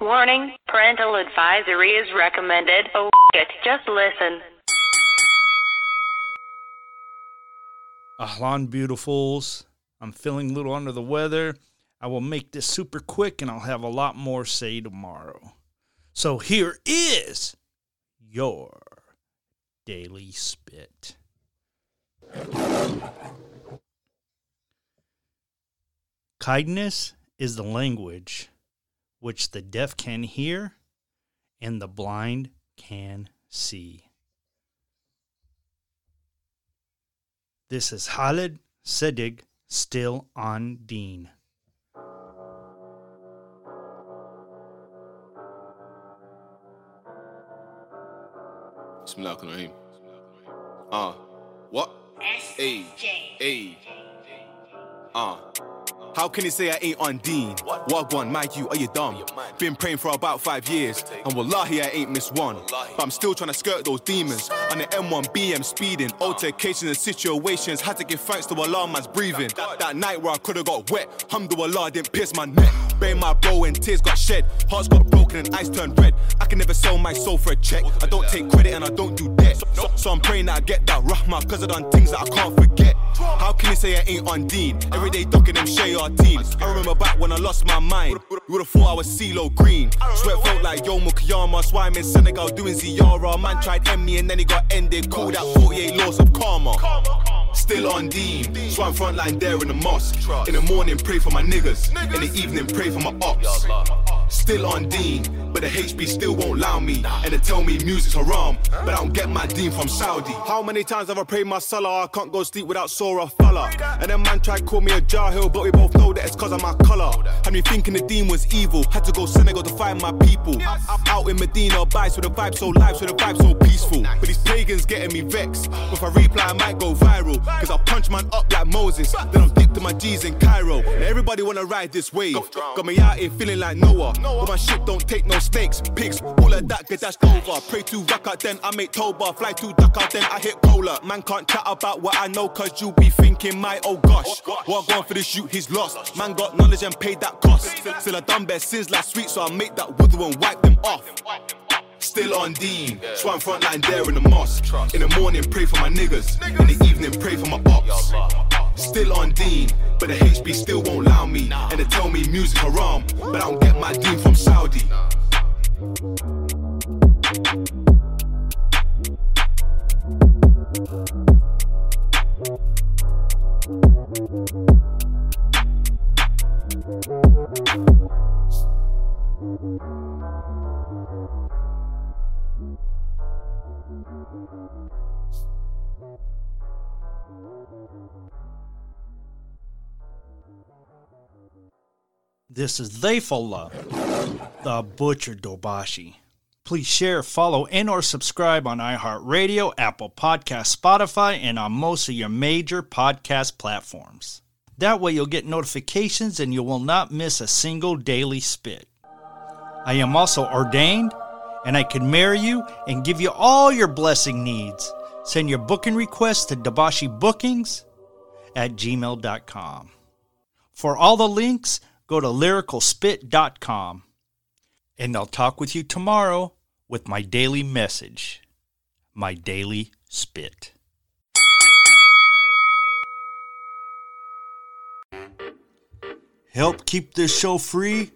Warning, parental advisory is recommended. Oh, shit, just listen. Ahlan, beautifuls. I'm feeling a little under the weather. I will make this super quick, and I'll have a lot more say tomorrow. So here is your Daily Spit. Kindness is the language which the deaf can hear and the blind can see. This is Khaled Siddig, still on Dean. Bismillah, what? Hey, hey, How can you say I ain't on Dean? What one, Mike, you, are you dumb? Been praying for about 5 years, and wallahi I ain't missed one. But I'm still trying to skirt those demons. On the M1BM speeding, altercations and situations. Had to give thanks to Allah, man's breathing. That night where I could've got wet, Alhamdulillah, didn't pierce my neck. Bang my bro and tears got shed. Hearts got broken and eyes turned red. I can never sell my soul for a check. I don't take credit and I don't do debt. So I'm praying that I get that rahmah, cause I done things that I can't forget. How can you say I ain't on Dean? Every day ducking them Shay R teams. I remember back when I lost my mind. You would've thought I was CeeLo Green. Sweat felt like Yomokyama. That's why I'm in Senegal doing Ziyara. Man tried end me and then he got ended. Call that 48 laws of karma. Still on Dean, so I'm frontline there in the mosque. In the morning pray for my niggas, in the evening pray for my ops. Still on Dean, but the HB still won't allow me. And they tell me music's haram, but I don't get my Dean from Saudi. How many times have I prayed my salah? I can't go sleep without Surah Fala. And then man tried call me a Jahil, but we both know that it's cause of my colour. Had me thinking the Dean was evil, had to go Senegal to find my people. Out in Medina, bites with the vibe so live, so the vibe so peaceful. But these pagans getting me vexed. If I reply I might go viral, cause I punch man up like Moses. Then I'm dipped to my G's in Cairo. Now everybody wanna ride this wave. Got me out here feeling like Noah, but my ship don't take no snakes, pigs, all of that get dashed over. Pray to Rakat, then I make Toba. Fly to Dakar, then I hit Polar. Man can't chat about what I know, cause you be thinking my oh gosh. What gone for this shoot, he's lost. Man got knowledge and paid that cost. Still I done best sins last week, so I make that wudu and wipe them off. Still on Dean, so I'm frontline there in the mosque. In the morning pray for my niggas, in the evening pray for my ops. Still on Dean, but the HB still won't allow me. And they tell me music haram, but I don't get my Dean from Saudi. This is Theyfala, the Butcher Dobashi. Please share, follow, and or subscribe on iHeartRadio, Apple Podcasts, Spotify, and on most of your major podcast platforms. That way you'll get notifications and you will not miss a single Daily Spit. I am also ordained, and I can marry you and give you all your blessing needs. Send your booking requests to DobashiBookings@gmail.com. For all the links, go to lyricalspit.com, and I'll talk with you tomorrow with my daily message, my Daily Spit. Help keep this show free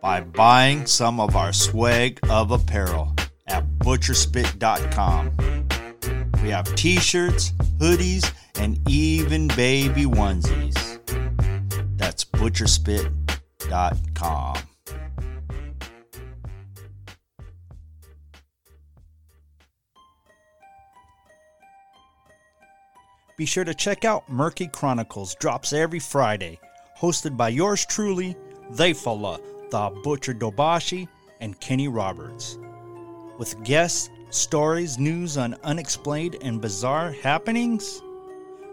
by buying some of our swag of apparel at butcherspit.com. We have t-shirts, hoodies, and even baby onesies. That's butcherspit.com. Be sure to check out Murky Chronicles, drops every Friday, hosted by yours truly, Theyfala, the Butcher Dobashi, and Kenny Roberts, with guests, stories, news on unexplained and bizarre happenings.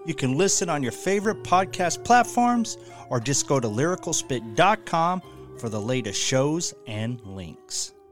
You can listen on your favorite podcast platforms or just go to lyricalspit.com for the latest shows and links.